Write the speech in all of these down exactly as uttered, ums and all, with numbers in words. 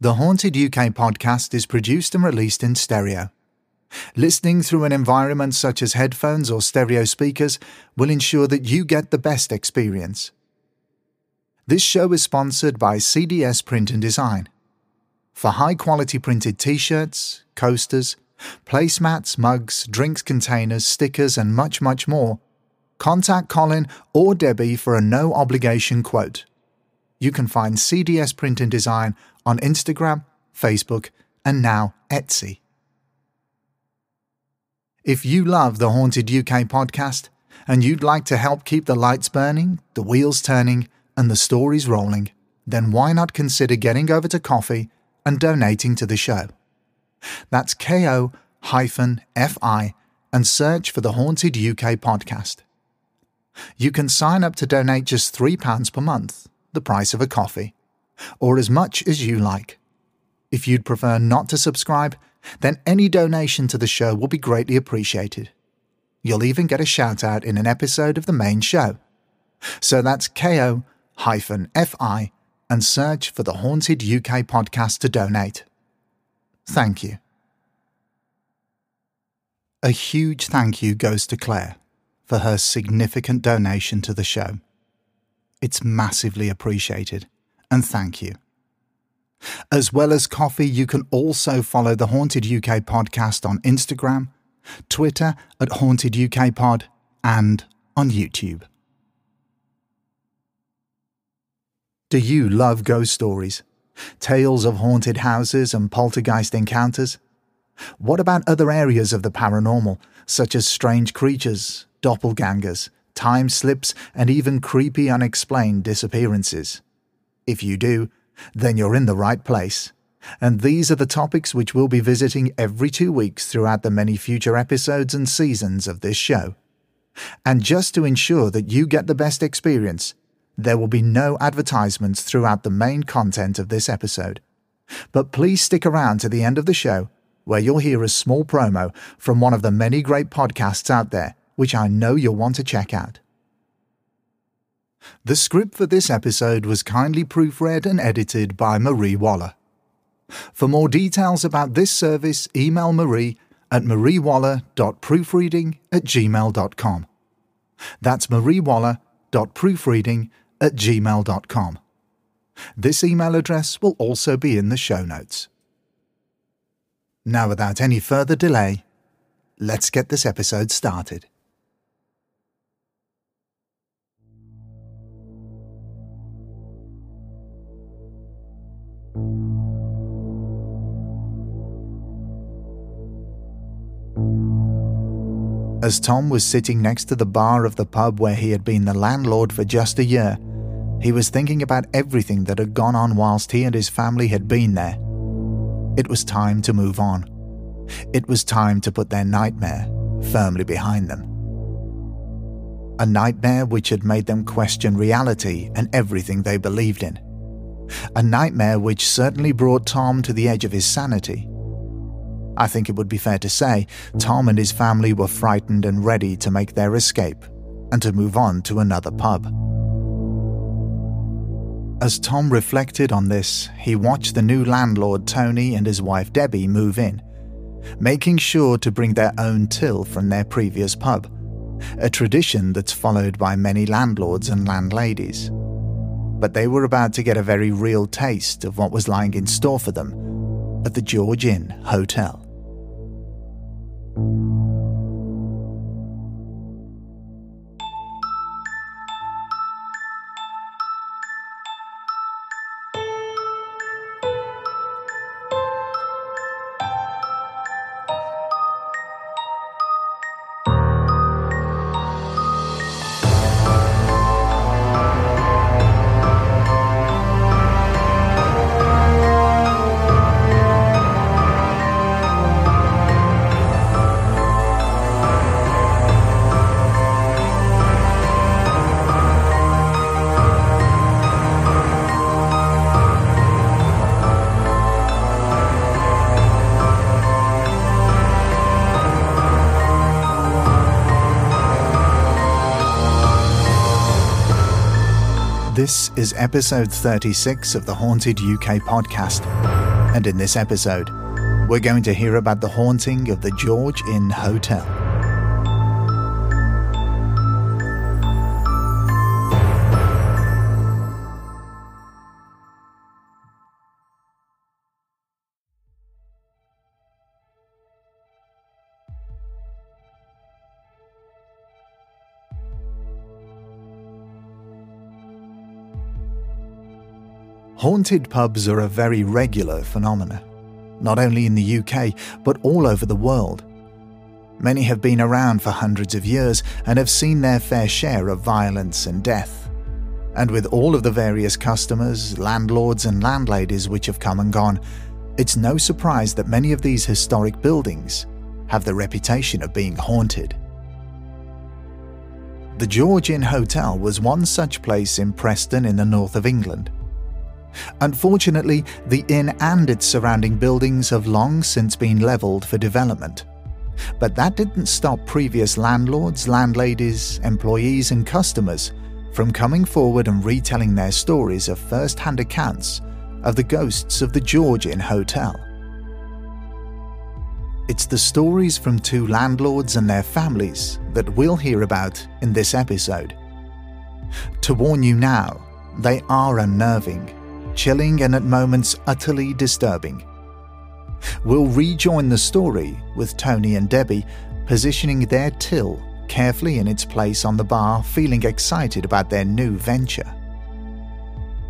The Haunted U K podcast is produced and released in stereo. Listening through an environment such as headphones or stereo speakers will ensure that you get the best experience. This show is sponsored by C D S Print and Design. For high-quality printed t-shirts, coasters, placemats, mugs, drinks containers, stickers and much, much more, contact Colin or Debbie for a no-obligation quote. You can find C D S Print and Design on Instagram, Facebook, and now Etsy. If you love the Haunted U K podcast and you'd like to help keep the lights burning, the wheels turning, and the stories rolling, then why not consider getting over to Ko-fi and donating to the show? That's ko-fi and search for the Haunted U K podcast. You can sign up to donate just three pounds per month, the price of a coffee, or as much as you like. If you'd prefer not to subscribe, then any donation to the show will be greatly appreciated. You'll even get a shout-out in an episode of the main show. So that's ko-fi and search for the Haunted U K podcast to donate. Thank you. A huge thank you goes to Claire for her significant donation to the show. It's massively appreciated, and thank you. As well as Ko-fi, you can also follow the Haunted U K podcast on Instagram, Twitter at Haunted U K Pod, and on YouTube. Do you love ghost stories? Tales of haunted houses and poltergeist encounters? What about other areas of the paranormal, such as strange creatures, doppelgangers, time slips, and even creepy unexplained disappearances? If you do, then you're in the right place. And these are the topics which we'll be visiting every two weeks throughout the many future episodes and seasons of this show. And just to ensure that you get the best experience, there will be no advertisements throughout the main content of this episode. But please stick around to the end of the show, where you'll hear a small promo from one of the many great podcasts out there, which I know you'll want to check out. The script for this episode was kindly proofread and edited by Marie Waller. For more details about this service, email Marie at mariewaller dot proofreading at gmail dot com. That's mariewaller dot proofreading at gmail dot com. This email address will also be in the show notes. Now, without any further delay, let's get this episode started. As Tom was sitting next to the bar of the pub where he had been the landlord for just a year, he was thinking about everything that had gone on whilst he and his family had been there. It was time to move on. It was time to put their nightmare firmly behind them. A nightmare which had made them question reality and everything they believed in. A nightmare which certainly brought Tom to the edge of his sanity. I think it would be fair to say Tom and his family were frightened and ready to make their escape and to move on to another pub. As Tom reflected on this, he watched the new landlord Tony and his wife Debbie move in, making sure to bring their own till from their previous pub, a tradition that's followed by many landlords and landladies. But they were about to get a very real taste of what was lying in store for them at the George Inn Hotel. is episode thirty-six of the Haunted U K podcast, and in this episode, we're going to hear about the haunting of the George Inn Hotel. Haunted pubs are a very regular phenomenon, not only in the U K, but all over the world. Many have been around for hundreds of years and have seen their fair share of violence and death. And with all of the various customers, landlords and landladies which have come and gone, it's no surprise that many of these historic buildings have the reputation of being haunted. The George Inn Hotel was one such place in Preston in the north of England. Unfortunately, the inn and its surrounding buildings have long since been levelled for development. But that didn't stop previous landlords, landladies, employees and customers from coming forward and retelling their stories of first-hand accounts of the ghosts of the George Inn Hotel. It's the stories from two landlords and their families that we'll hear about in this episode. To warn you now, they are unnerving, chilling and at moments utterly disturbing. We'll rejoin the story with Tony and Debbie positioning their till carefully in its place on the bar, feeling excited about their new venture.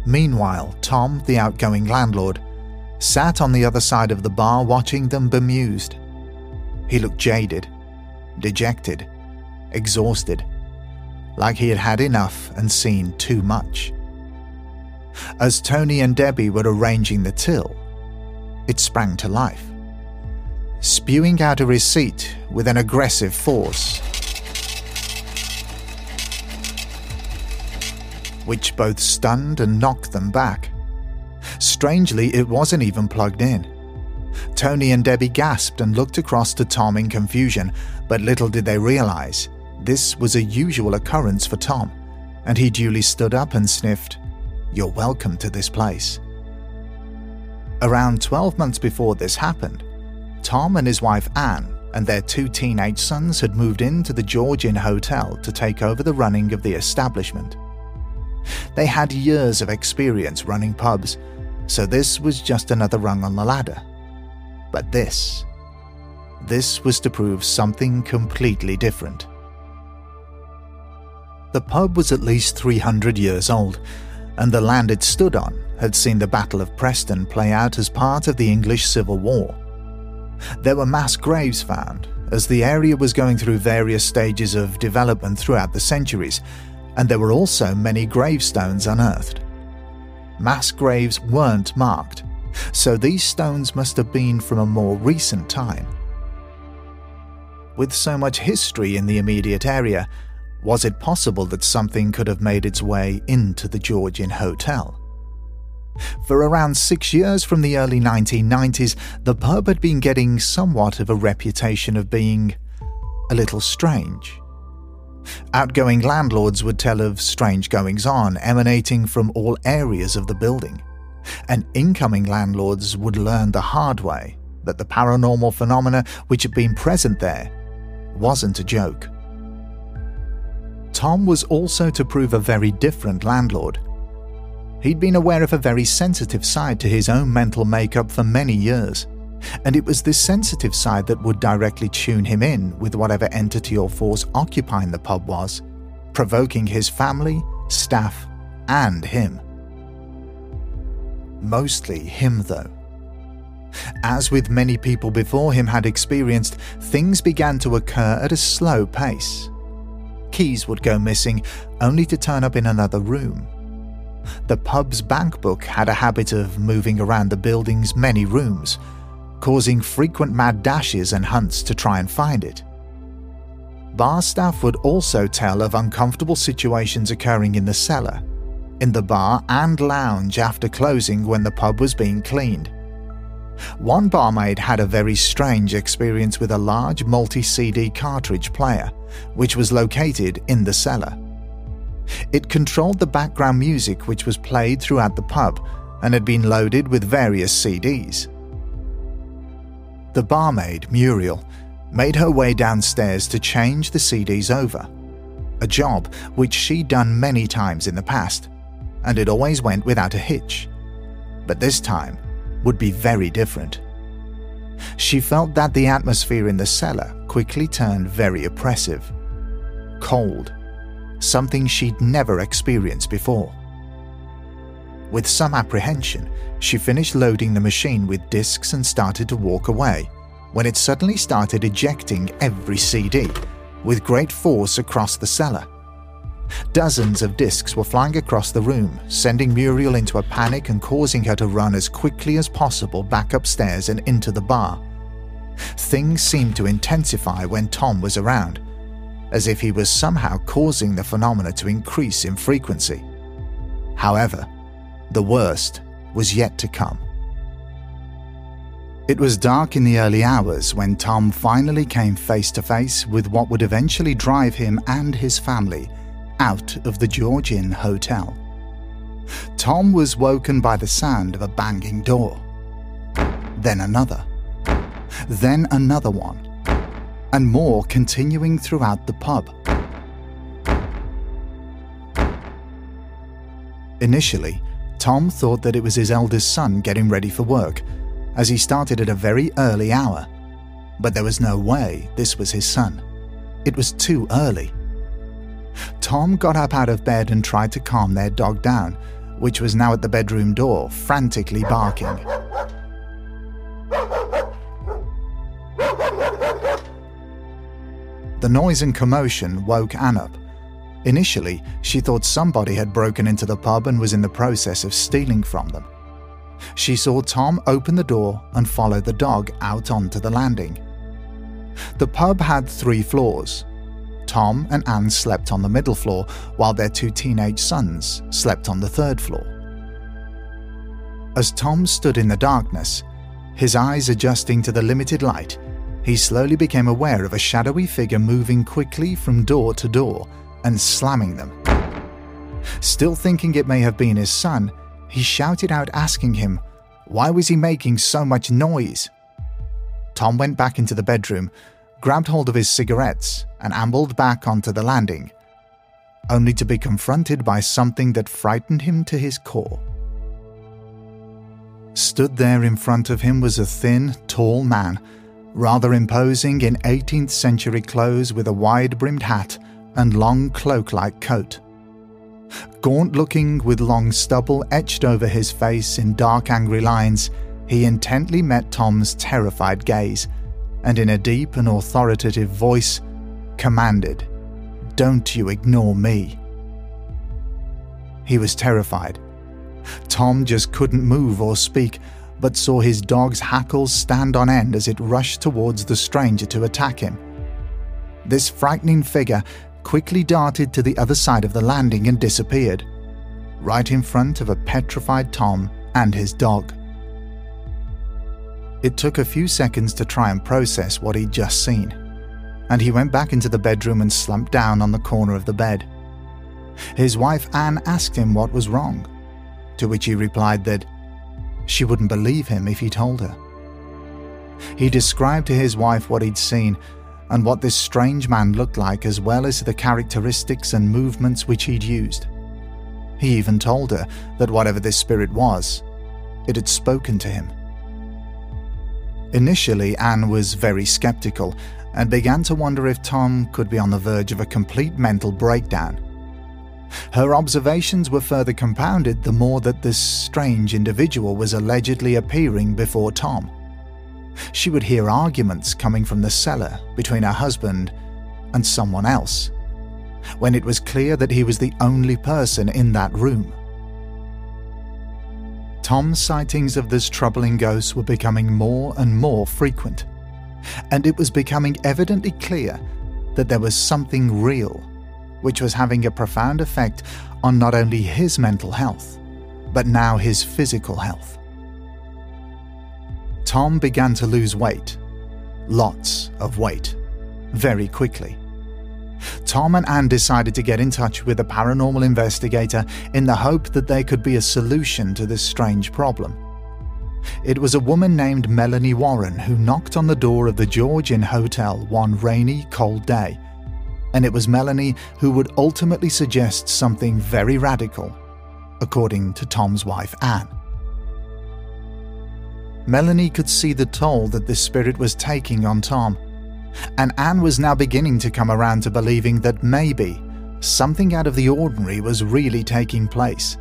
Meanwhile, Tom, the outgoing landlord, sat on the other side of the bar watching them bemused. He looked jaded, dejected, exhausted, like he had had enough and seen too much. As Tony and Debbie were arranging the till, it sprang to life, spewing out a receipt with an aggressive force, which both stunned and knocked them back. Strangely, it wasn't even plugged in. Tony and Debbie gasped and looked across to Tom in confusion, but little did they realize this was a usual occurrence for Tom, and he duly stood up and sniffed, "You're welcome to this place." Around twelve months before this happened, Tom and his wife Anne and their two teenage sons had moved into the George Inn Hotel to take over the running of the establishment. They had years of experience running pubs, so this was just another rung on the ladder. But this, this was to prove something completely different. The pub was at least three hundred years old, and the land it stood on had seen the Battle of Preston play out as part of the English Civil War. There were mass graves found, as the area was going through various stages of development throughout the centuries, and there were also many gravestones unearthed. Mass graves weren't marked, so these stones must have been from a more recent time. With so much history in the immediate area, was it possible that something could have made its way into the George Inn Hotel? For around six years from the early nineteen nineties, the pub had been getting somewhat of a reputation of being a little strange. Outgoing landlords would tell of strange goings-on emanating from all areas of the building, and incoming landlords would learn the hard way that the paranormal phenomena which had been present there wasn't a joke. Tom was also to prove a very different landlord. He'd been aware of a very sensitive side to his own mental makeup for many years, and it was this sensitive side that would directly tune him in with whatever entity or force occupying the pub was, provoking his family, staff, and him. Mostly him, though. As with many people before him had experienced, things began to occur at a slow pace. Keys would go missing, only to turn up in another room. The pub's bank book had a habit of moving around the building's many rooms, causing frequent mad dashes and hunts to try and find it. Bar staff would also tell of uncomfortable situations occurring in the cellar, in the bar and lounge after closing when the pub was being cleaned. One barmaid had a very strange experience with a large multi-C D cartridge player, which was located in the cellar. It controlled the background music which was played throughout the pub and had been loaded with various C Ds. The barmaid, Muriel, made her way downstairs to change the C Ds over, a job which she'd done many times in the past, and it always went without a hitch. But this time would be very different. She felt that the atmosphere in the cellar quickly turned very oppressive. Cold, something she'd never experienced before. With some apprehension, she finished loading the machine with discs and started to walk away, when it suddenly started ejecting every C D, with great force across the cellar. Dozens of discs were flying across the room, sending Muriel into a panic and causing her to run as quickly as possible back upstairs and into the bar. Things seemed to intensify when Tom was around, as if he was somehow causing the phenomena to increase in frequency. However, the worst was yet to come. It was dark in the early hours when Tom finally came face to face with what would eventually drive him and his family out of the George Inn Hotel. Tom was woken by the sound of a banging door. Then another. Then another one. And more continuing throughout the pub. Initially, Tom thought that it was his eldest son getting ready for work, as he started at a very early hour. But there was no way this was his son. It was too early. Tom got up out of bed and tried to calm their dog down, which was now at the bedroom door, frantically barking. The noise and commotion woke Anne up. Initially, she thought somebody had broken into the pub and was in the process of stealing from them. She saw Tom open the door and follow the dog out onto the landing. The pub had three floors. Tom and Anne slept on the middle floor, while their two teenage sons slept on the third floor. As Tom stood in the darkness, his eyes adjusting to the limited light, he slowly became aware of a shadowy figure moving quickly from door to door and slamming them. Still thinking it may have been his son, he shouted out, asking him, why was he making so much noise? Tom went back into the bedroom, grabbed hold of his cigarettes, and ambled back onto the landing, only to be confronted by something that frightened him to his core. Stood there in front of him was a thin, tall man, rather imposing in eighteenth century clothes with a wide-brimmed hat and long cloak-like coat. Gaunt-looking, with long stubble etched over his face in dark, angry lines, he intently met Tom's terrified gaze, and in a deep and authoritative voice, commanded, "Don't you ignore me." He was terrified. Tom just couldn't move or speak, but saw his dog's hackles stand on end as it rushed towards the stranger to attack him. This frightening figure quickly darted to the other side of the landing and disappeared, right in front of a petrified Tom and his dog. It took a few seconds to try and process what he'd just seen, and he went back into the bedroom and slumped down on the corner of the bed. His wife Anne asked him what was wrong, to which he replied that she wouldn't believe him if he told her. He described to his wife what he'd seen and what this strange man looked like, as well as the characteristics and movements which he'd used. He even told her that whatever this spirit was, it had spoken to him. Initially, Anne was very skeptical and began to wonder if Tom could be on the verge of a complete mental breakdown. Her observations were further compounded the more that this strange individual was allegedly appearing before Tom. She would hear arguments coming from the cellar between her husband and someone else, when it was clear that he was the only person in that room. Tom's sightings of this troubling ghost were becoming more and more frequent, and it was becoming evidently clear that there was something real, which was having a profound effect on not only his mental health, but now his physical health. Tom began to lose weight, lots of weight, very quickly. Tom and Anne decided to get in touch with a paranormal investigator in the hope that there could be a solution to this strange problem. It was a woman named Melanie Warren who knocked on the door of the George Inn Hotel one rainy, cold day. And it was Melanie who would ultimately suggest something very radical, according to Tom's wife, Anne. Melanie could see the toll that this spirit was taking on Tom, and Anne was now beginning to come around to believing that maybe something out of the ordinary was really taking place.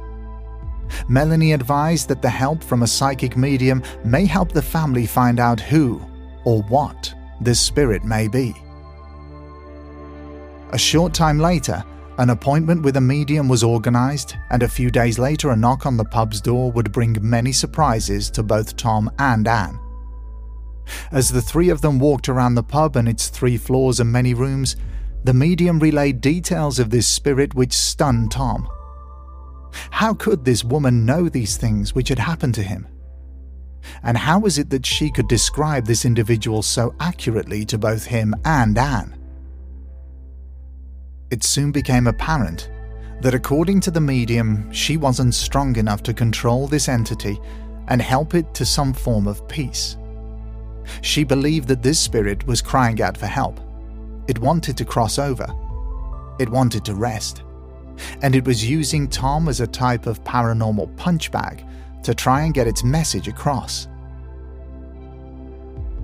Melanie advised that the help from a psychic medium may help the family find out who or what this spirit may be. A short time later, an appointment with a medium was organised, and a few days later a knock on the pub's door would bring many surprises to both Tom and Anne. As the three of them walked around the pub and its three floors and many rooms, the medium relayed details of this spirit which stunned Tom. How could this woman know these things which had happened to him? And how was it that she could describe this individual so accurately to both him and Anne? It soon became apparent that, according to the medium, she wasn't strong enough to control this entity and help it to some form of peace. She believed that this spirit was crying out for help. It wanted to cross over. It wanted to rest. And it was using Tom as a type of paranormal punchbag to try and get its message across.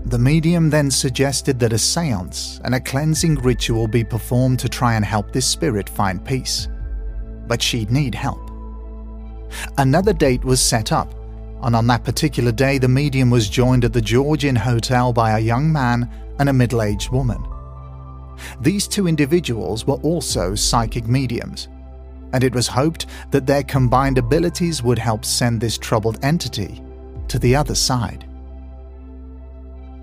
The medium then suggested that a seance and a cleansing ritual be performed to try and help this spirit find peace. But she'd need help. Another date was set up, and on that particular day the medium was joined at the George Inn Hotel by a young man and a middle-aged woman. These two individuals were also psychic mediums, and it was hoped that their combined abilities would help send this troubled entity to the other side.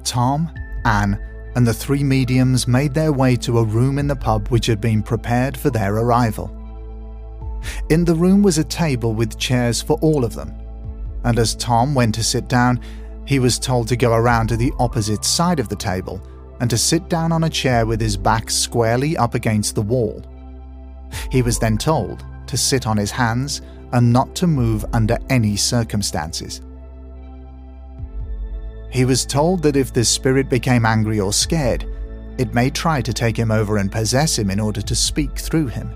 Tom, Anne, and the three mediums made their way to a room in the pub which had been prepared for their arrival. In the room was a table with chairs for all of them, and as Tom went to sit down, he was told to go around to the opposite side of the table and to sit down on a chair with his back squarely up against the wall. He was then told to sit on his hands and not to move under any circumstances. He was told that if this spirit became angry or scared, it may try to take him over and possess him in order to speak through him.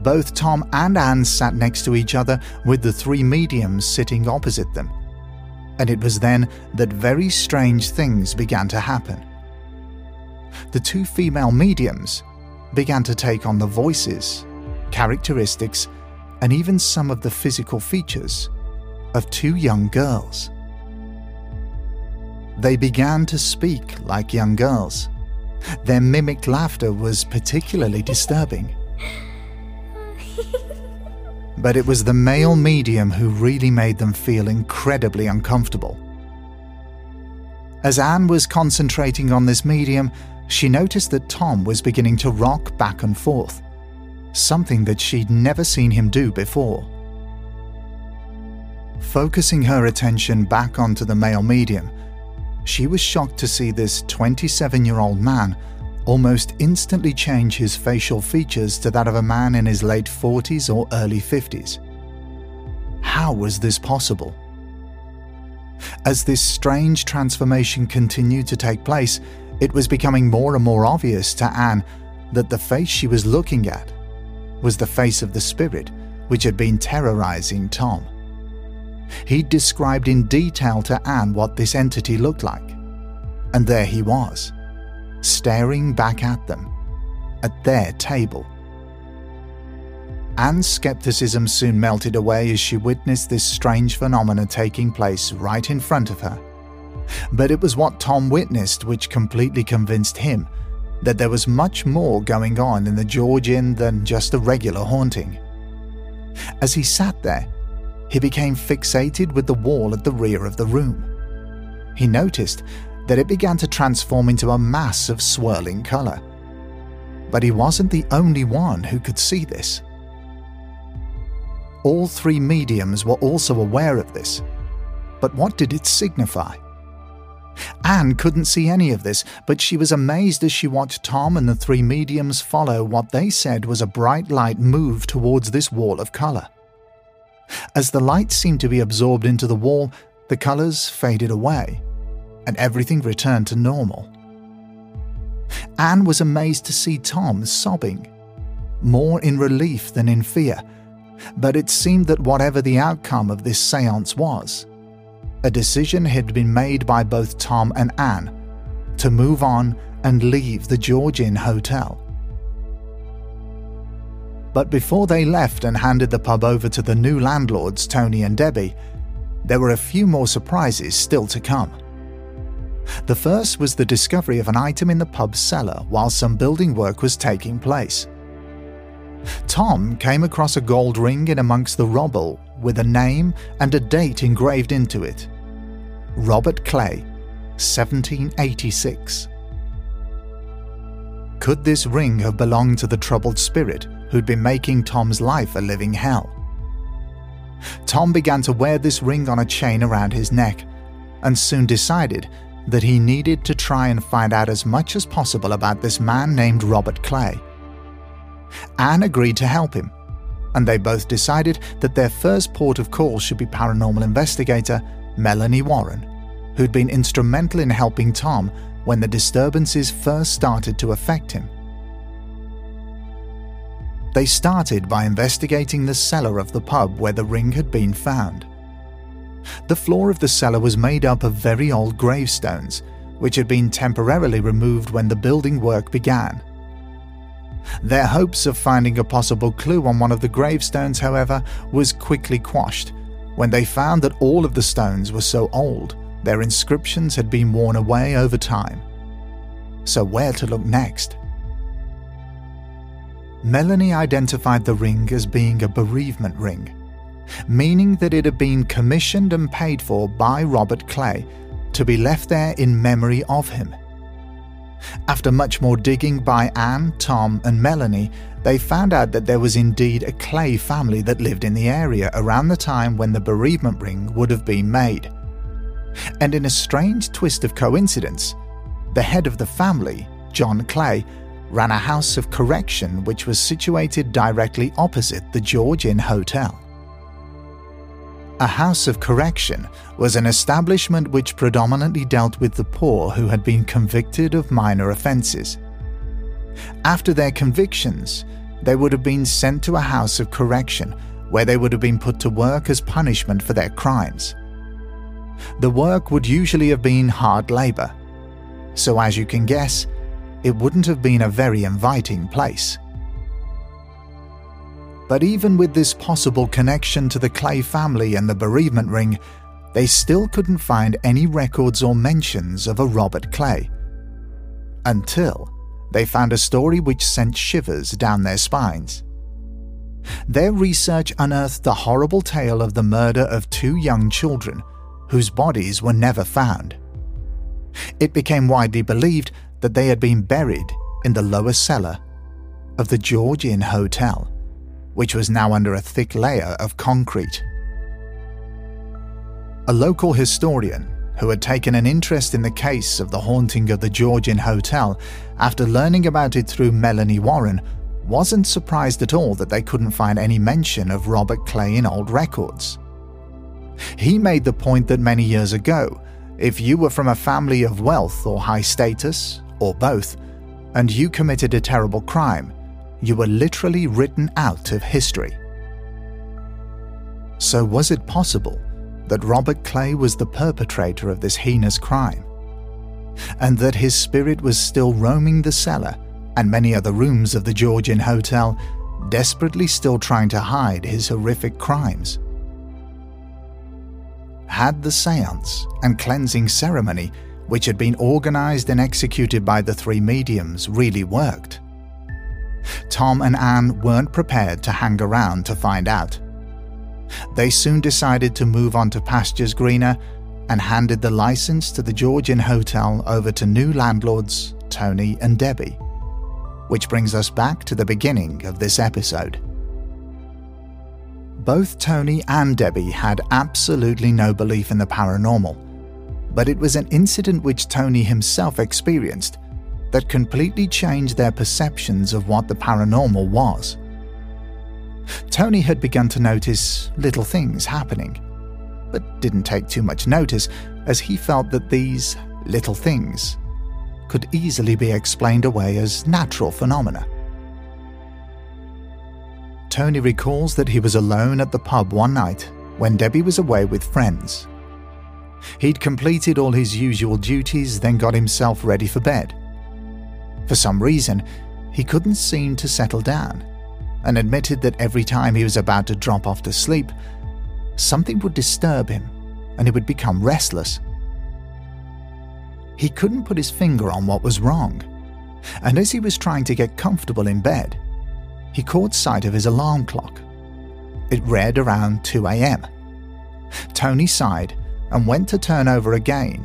Both Tom and Anne sat next to each other, with the three mediums sitting opposite them. And it was then that very strange things began to happen. The two female mediums began to take on the voices, characteristics, and even some of the physical features of two young girls. They began to speak like young girls. Their mimic laughter was particularly disturbing. But it was the male medium who really made them feel incredibly uncomfortable. As Anne was concentrating on this medium, she noticed that Tom was beginning to rock back and forth, something that she'd never seen him do before. Focusing her attention back onto the male medium, she was shocked to see this twenty-seven-year-old man almost instantly change his facial features to that of a man in his late forties or early fifties. How was this possible? As this strange transformation continued to take place, it was becoming more and more obvious to Anne that the face she was looking at was the face of the spirit which had been terrorizing Tom. He described in detail to Anne what this entity looked like. And there he was, staring back at them, at their table. Anne's skepticism soon melted away as she witnessed this strange phenomena taking place right in front of her. But it was what Tom witnessed which completely convinced him that there was much more going on in the George Inn than just a regular haunting. As he sat there, he became fixated with the wall at the rear of the room. He noticed that it began to transform into a mass of swirling colour. But he wasn't the only one who could see this. All three mediums were also aware of this. But what did it signify? Anne couldn't see any of this, but she was amazed as she watched Tom and the three mediums follow what they said was a bright light move towards this wall of colour. As the light seemed to be absorbed into the wall, the colours faded away, and everything returned to normal. Anne was amazed to see Tom sobbing, more in relief than in fear, but it seemed that whatever the outcome of this séance was, a decision had been made by both Tom and Anne to move on and leave the George Inn Hotel. But before they left and handed the pub over to the new landlords, Tony and Debbie, there were a few more surprises still to come. The first was the discovery of an item in the pub's cellar while some building work was taking place. Tom came across a gold ring in amongst the rubble with a name and a date engraved into it. Robert Clay, seventeen eighty-six. Could this ring have belonged to the troubled spirit who'd been making Tom's life a living hell? Tom began to wear this ring on a chain around his neck and soon decided that he needed to try and find out as much as possible about this man named Robert Clay. Anne agreed to help him, and they both decided that their first port of call should be paranormal investigator Melanie Warren, who'd been instrumental in helping Tom when the disturbances first started to affect him. They started by investigating the cellar of the pub where the ring had been found. The floor of the cellar was made up of very old gravestones, which had been temporarily removed when the building work began. Their hopes of finding a possible clue on one of the gravestones, however, was quickly quashed when they found that all of the stones were so old their inscriptions had been worn away over time. So where to look next? Melanie identified the ring as being a bereavement ring, meaning that it had been commissioned and paid for by Robert Clay to be left there in memory of him. After much more digging by Anne, Tom and Melanie, they found out that there was indeed a Clay family that lived in the area around the time when the bereavement ring would have been made. And in a strange twist of coincidence, the head of the family, John Clay, ran a house of correction which was situated directly opposite the George Inn Hotel. A house of correction was an establishment which predominantly dealt with the poor who had been convicted of minor offences. After their convictions, they would have been sent to a house of correction where they would have been put to work as punishment for their crimes. The work would usually have been hard labour, so as you can guess, it wouldn't have been a very inviting place. But even with this possible connection to the Clay family and the bereavement ring, they still couldn't find any records or mentions of a Robert Clay. Until they found a story which sent shivers down their spines. Their research unearthed the horrible tale of the murder of two young children, whose bodies were never found. It became widely believed that they had been buried in the lower cellar of the George Inn Hotel, which was now under a thick layer of concrete. A local historian, who had taken an interest in the case of the haunting of the George Inn Hotel after learning about it through Melanie Warren, wasn't surprised at all that they couldn't find any mention of Robert Clay in old records. He made the point that many years ago, if you were from a family of wealth or high status, or both, and you committed a terrible crime, you were literally written out of history. So was it possible that Robert Clay was the perpetrator of this heinous crime, and that his spirit was still roaming the cellar and many other rooms of the George Inn Hotel, desperately still trying to hide his horrific crimes? Had the séance and cleansing ceremony, which had been organised and executed by the three mediums, really worked? Tom and Anne weren't prepared to hang around to find out. They soon decided to move on to pastures greener and handed the license to the George Inn Hotel over to new landlords Tony and Debbie, which brings us back to the beginning of this episode. Both Tony and Debbie had absolutely no belief in the paranormal, but it was an incident which Tony himself experienced that completely changed their perceptions of what the paranormal was. Tony had begun to notice little things happening, but didn't take too much notice as he felt that these little things could easily be explained away as natural phenomena. Tony recalls that he was alone at the pub one night when Debbie was away with friends. He'd completed all his usual duties, then got himself ready for bed. For some reason, he couldn't seem to settle down, and admitted that every time he was about to drop off to sleep, something would disturb him and he would become restless. He couldn't put his finger on what was wrong, and as he was trying to get comfortable in bed, he caught sight of his alarm clock. It read around two a m Tony sighed and went to turn over again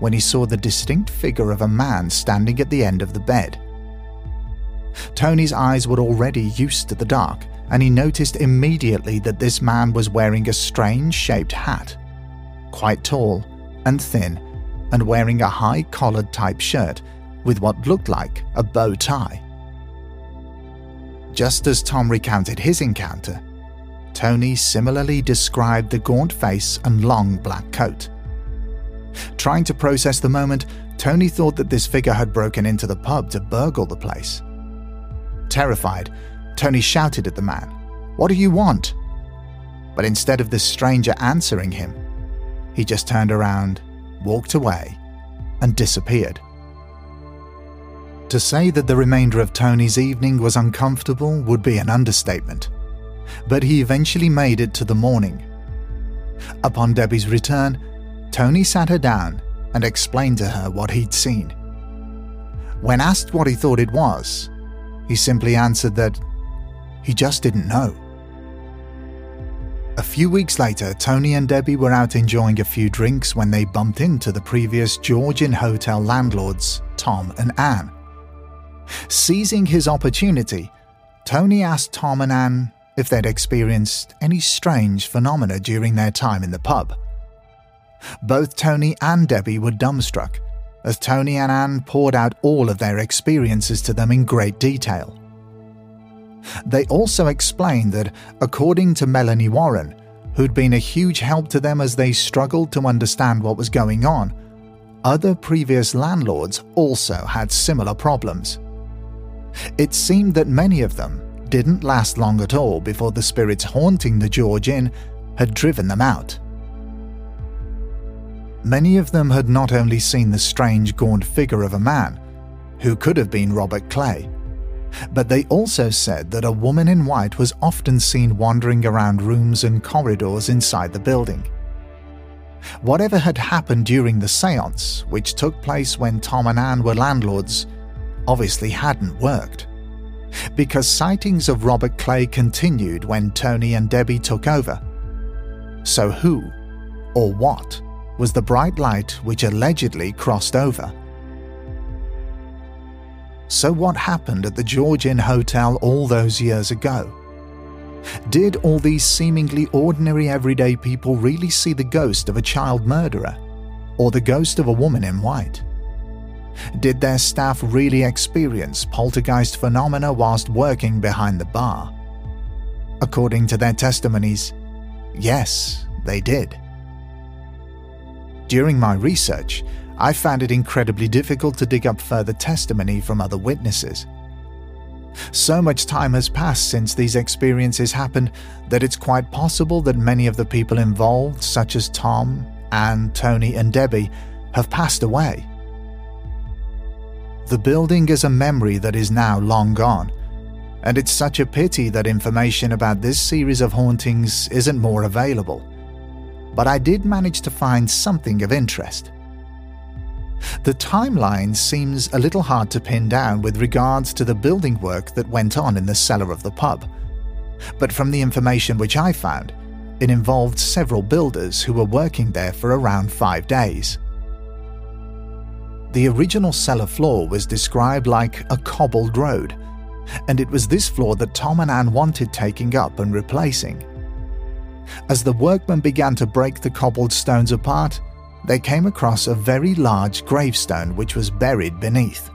when he saw the distinct figure of a man standing at the end of the bed. Tony's eyes were already used to the dark, and he noticed immediately that this man was wearing a strange-shaped hat, quite tall and thin, and wearing a high-collared type shirt with what looked like a bow tie. Just as Tom recounted his encounter, Tony similarly described the gaunt face and long black coat. Trying to process the moment, Tony thought that this figure had broken into the pub to burgle the place. Terrified, Tony shouted at the man, "What do you want?" But instead of the stranger answering him, he just turned around, walked away, and disappeared. To say that the remainder of Tony's evening was uncomfortable would be an understatement, but he eventually made it to the morning. Upon Debbie's return, Tony sat her down and explained to her what he'd seen. When asked what he thought it was, he simply answered that he just didn't know. A few weeks later, Tony and Debbie were out enjoying a few drinks when they bumped into the previous Georgian hotel landlords, Tom and Anne. Seizing his opportunity, Tony asked Tom and Anne if they'd experienced any strange phenomena during their time in the pub. Both Tony and Debbie were dumbstruck, as Tony and Anne poured out all of their experiences to them in great detail. They also explained that, according to Melanie Warren, who'd been a huge help to them as they struggled to understand what was going on, other previous landlords also had similar problems. It seemed that many of them didn't last long at all before the spirits haunting the George Inn had driven them out. Many of them had not only seen the strange gaunt figure of a man, who could have been Robert Clay, but they also said that a woman in white was often seen wandering around rooms and corridors inside the building. Whatever had happened during the seance, which took place when Tom and Anne were landlords, obviously hadn't worked, because sightings of Robert Clay continued when Tony and Debbie took over. So who, or what, was the bright light which allegedly crossed over? So what happened at the George Inn Hotel all those years ago? Did all these seemingly ordinary everyday people really see the ghost of a child murderer, or the ghost of a woman in white? Did their staff really experience poltergeist phenomena whilst working behind the bar? According to their testimonies, yes, they did. During my research, I found it incredibly difficult to dig up further testimony from other witnesses. So much time has passed since these experiences happened that it's quite possible that many of the people involved, such as Tom, Anne, Tony, and Debbie, have passed away. The building is a memory that is now long gone, and it's such a pity that information about this series of hauntings isn't more available. But I did manage to find something of interest. The timeline seems a little hard to pin down with regards to the building work that went on in the cellar of the pub, but from the information which I found, it involved several builders who were working there for around five days. The original cellar floor was described like a cobbled road, and it was this floor that Tom and Anne wanted taking up and replacing. As the workmen began to break the cobbled stones apart, they came across a very large gravestone which was buried beneath.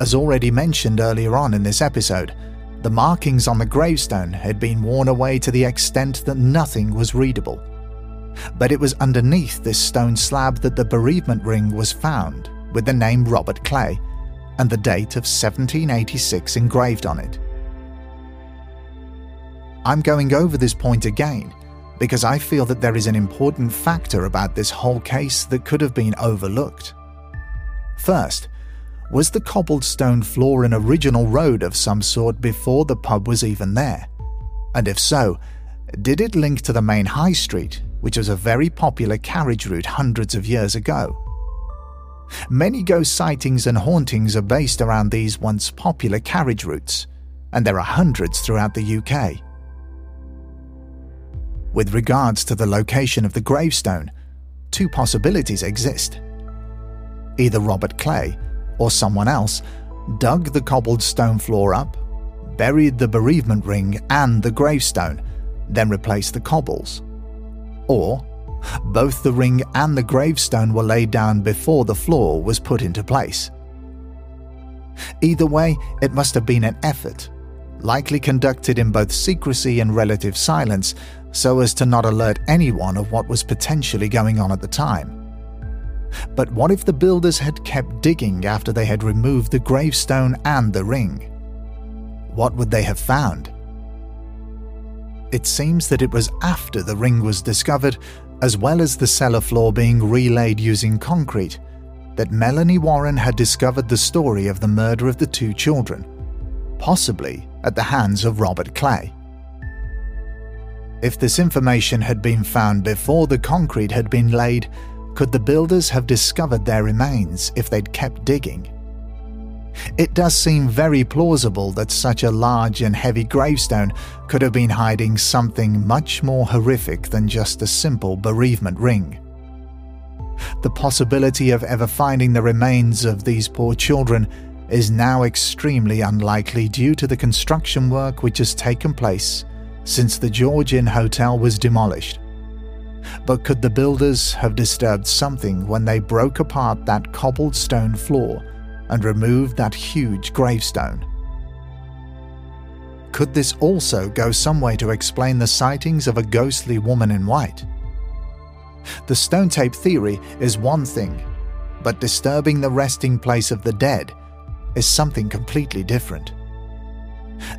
As already mentioned earlier on in this episode, the markings on the gravestone had been worn away to the extent that nothing was readable. But it was underneath this stone slab that the bereavement ring was found, with the name Robert Clay and the date of seventeen eighty-six engraved on it. I'm going over this point again because I feel that there is an important factor about this whole case that could have been overlooked. First, was the cobbled stone floor an original road of some sort before the pub was even there? And if so, did it link to the main high street, which was a very popular carriage route hundreds of years ago? Many ghost sightings and hauntings are based around these once popular carriage routes, and there are hundreds throughout the U K. With regards to the location of the gravestone, two possibilities exist. Either Robert Clay, or someone else, dug the cobbled stone floor up, buried the bereavement ring and the gravestone, then replaced the cobbles. Or, both the ring and the gravestone were laid down before the floor was put into place. Either way, it must have been an effort, likely conducted in both secrecy and relative silence, so as to not alert anyone of what was potentially going on at the time. But what if the builders had kept digging after they had removed the gravestone and the ring? What would they have found? It seems that it was after the ring was discovered, as well as the cellar floor being relaid using concrete, that Melanie Warren had discovered the story of the murder of the two children, possibly at the hands of Robert Clay. If this information had been found before the concrete had been laid, could the builders have discovered their remains if they'd kept digging? It does seem very plausible that such a large and heavy gravestone could have been hiding something much more horrific than just a simple bereavement ring. The possibility of ever finding the remains of these poor children is now extremely unlikely due to the construction work which has taken place since the George Inn Hotel was demolished. But could the builders have disturbed something when they broke apart that cobbled stone floor and removed that huge gravestone? Could this also go some way to explain the sightings of a ghostly woman in white? The stone tape theory is one thing, but disturbing the resting place of the dead is something completely different.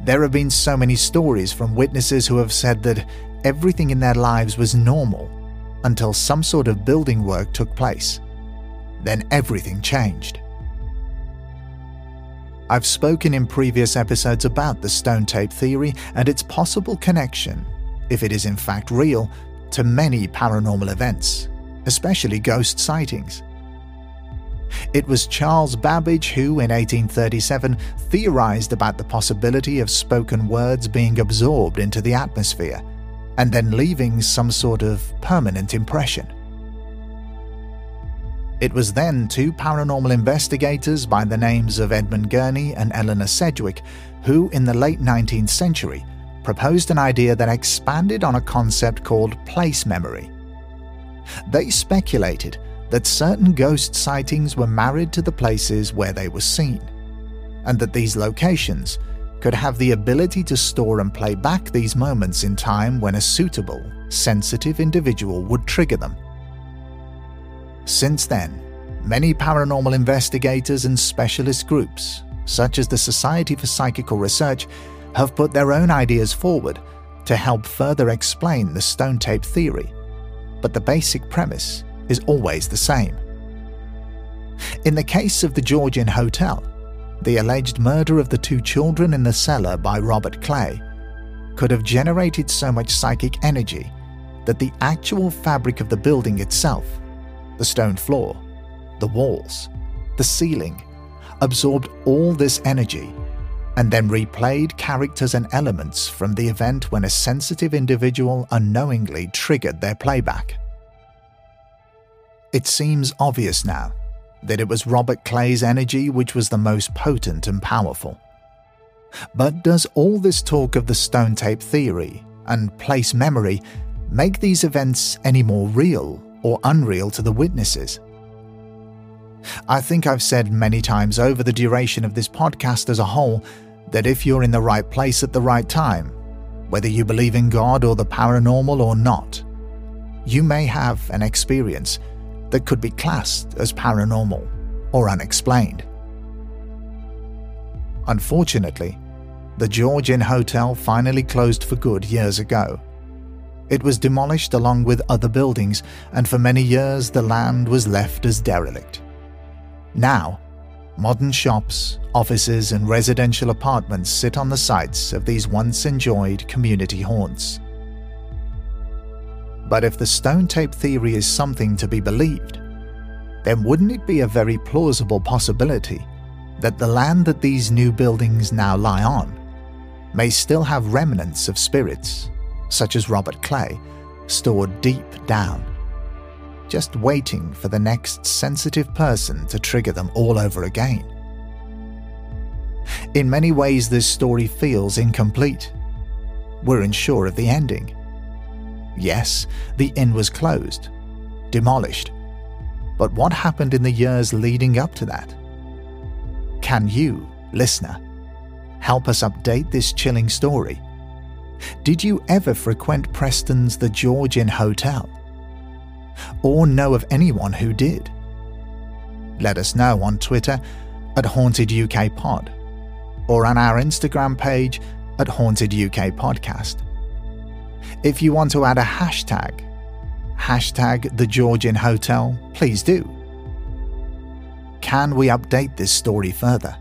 There have been so many stories from witnesses who have said that everything in their lives was normal until some sort of building work took place. Then everything changed. I've spoken in previous episodes about the stone tape theory and its possible connection, if it is in fact real, to many paranormal events, especially ghost sightings. It was Charles Babbage who, in eighteen thirty-seven, theorized about the possibility of spoken words being absorbed into the atmosphere and then leaving some sort of permanent impression. It was then two paranormal investigators by the names of Edmund Gurney and Eleanor Sedgwick who, in the late nineteenth century, proposed an idea that expanded on a concept called place memory. They speculated that certain ghost sightings were married to the places where they were seen, and that these locations could have the ability to store and play back these moments in time when a suitable, sensitive individual would trigger them. Since then, many paranormal investigators and specialist groups, such as the Society for Psychical Research, have put their own ideas forward to help further explain the stone tape theory, but the basic premise is always the same. In the case of the George Inn Hotel, the alleged murder of the two children in the cellar by Robert Clay could have generated so much psychic energy that the actual fabric of the building itself, the stone floor, the walls, the ceiling, absorbed all this energy and then replayed characters and elements from the event when a sensitive individual unknowingly triggered their playback. It seems obvious now that it was Robert Clay's energy which was the most potent and powerful. But does all this talk of the stone tape theory and place memory make these events any more real or unreal to the witnesses. I think I've said many times over the duration of this podcast as a whole that if you're in the right place at the right time, whether you believe in God or the paranormal or not, you may have an experience that could be classed as paranormal or unexplained. Unfortunately, the George Inn Hotel finally closed for good years ago. It was demolished along with other buildings, and for many years the land was left as derelict. Now, modern shops, offices and residential apartments sit on the sites of these once enjoyed community haunts. But if the stone tape theory is something to be believed, then wouldn't it be a very plausible possibility that the land that these new buildings now lie on may still have remnants of spirits, such as Robert Clay, stored deep down, just waiting for the next sensitive person to trigger them all over again? In many ways, this story feels incomplete. We're unsure of the ending. Yes, the inn was closed, demolished, but what happened in the years leading up to that? Can you, listener, help us update this chilling story? Did you ever frequent Preston's The George Inn Hotel? Or know of anyone who did? Let us know on Twitter at Haunted U K Pod or on our Instagram page at Haunted U K Podcast. If you want to add a hashtag, hashtag The George Inn Hotel, please do. Can we update this story further?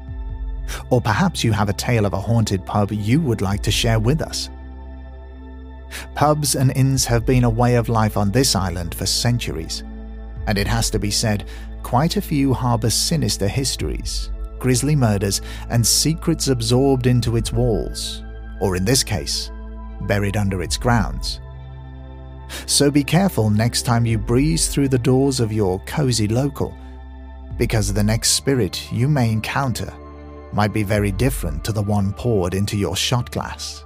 Or perhaps you have a tale of a haunted pub you would like to share with us. Pubs and inns have been a way of life on this island for centuries, and it has to be said, quite a few harbour sinister histories, grisly murders, and secrets absorbed into its walls, or in this case, buried under its grounds. So be careful next time you breeze through the doors of your cosy local, because the next spirit you may encounter might be very different to the one poured into your shot glass.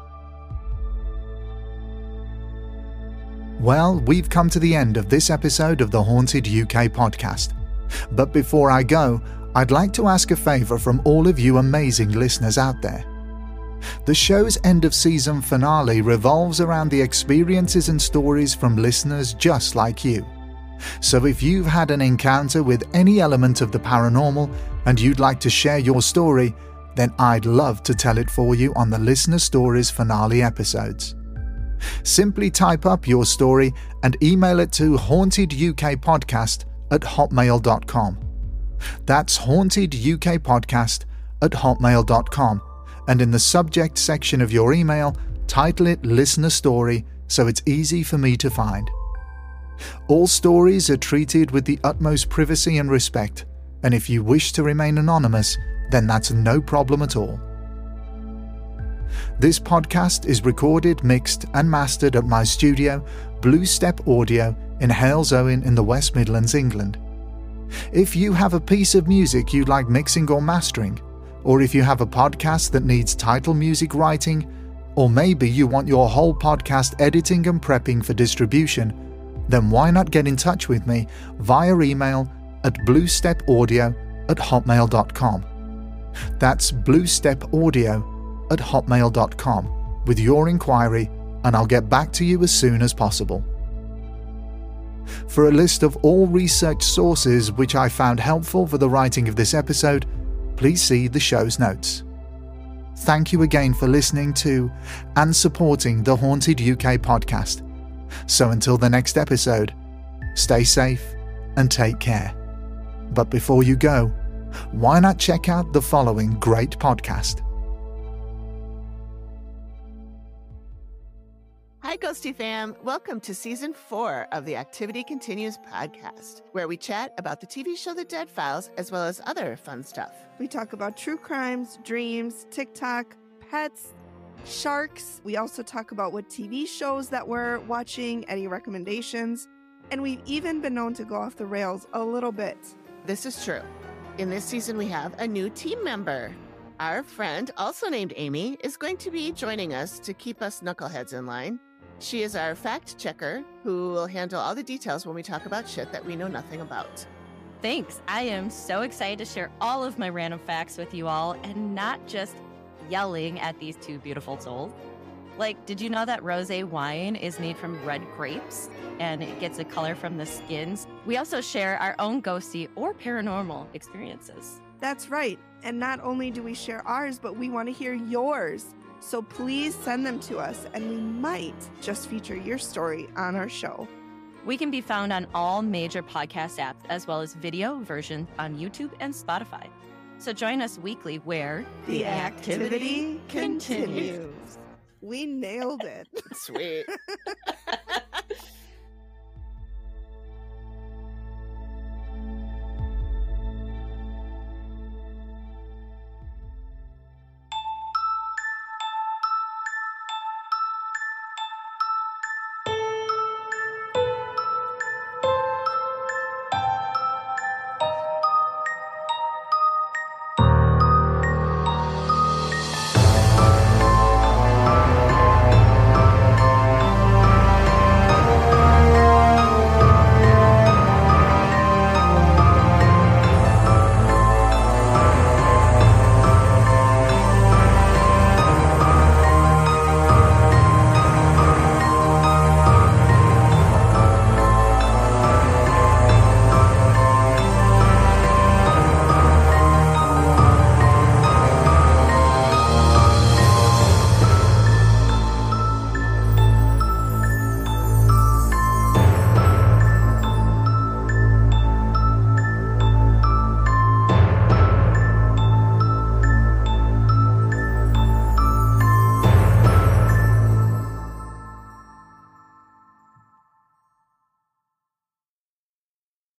Well, we've come to the end of this episode of the Haunted U K Podcast. But before I go, I'd like to ask a favour from all of you amazing listeners out there. The show's end-of-season finale revolves around the experiences and stories from listeners just like you. So if you've had an encounter with any element of the paranormal and you'd like to share your story, then I'd love to tell it for you on the Listener Stories finale episodes. Simply type up your story and email it to haunted U K podcast at hotmail dot com. That's haunted U K podcast at hotmail dot com, and in the subject section of your email, title it Listener Story so it's easy for me to find. All stories are treated with the utmost privacy and respect, and if you wish to remain anonymous, then that's no problem at all. This podcast is recorded, mixed and mastered at my studio, Blue Step Audio, in Halesowen in the West Midlands, England. If you have a piece of music you'd like mixing or mastering, or if you have a podcast that needs title music writing, or maybe you want your whole podcast editing and prepping for distribution, then why not get in touch with me via email at blue step audio at hotmail dot com. That's blue step audio at hotmail dot com with your inquiry, and I'll get back to you as soon as possible. For a list of all research sources which I found helpful for the writing of this episode, please see the show's notes. Thank you again for listening to and supporting the Haunted U K Podcast. So until the next episode, stay safe and take care. But before you go, why not check out the following great podcast? Hi, Ghosty fam. Welcome to Season four of the Activity Continues podcast, where we chat about the T V show The Dead Files, as well as other fun stuff. We talk about true crimes, dreams, TikTok, pets, sharks. We also talk about what T V shows that we're watching, any recommendations, and we've even been known to go off the rails a little bit. This is true. In this season, we have a new team member. Our friend, also named Amy, is going to be joining us to keep us knuckleheads in line. She is our fact checker who will handle all the details when we talk about shit that we know nothing about. Thanks. I am so excited to share all of my random facts with you all and not just yelling at these two beautiful souls. Like, did you know that rosé wine is made from red grapes and it gets a color from the skins? We also share our own ghosty or paranormal experiences. That's right. And not only do we share ours, but we want to hear yours. So please send them to us and we might just feature your story on our show. We can be found on all major podcast apps as well as video versions on YouTube and Spotify. So join us weekly where the activity continues. We nailed it. Sweet.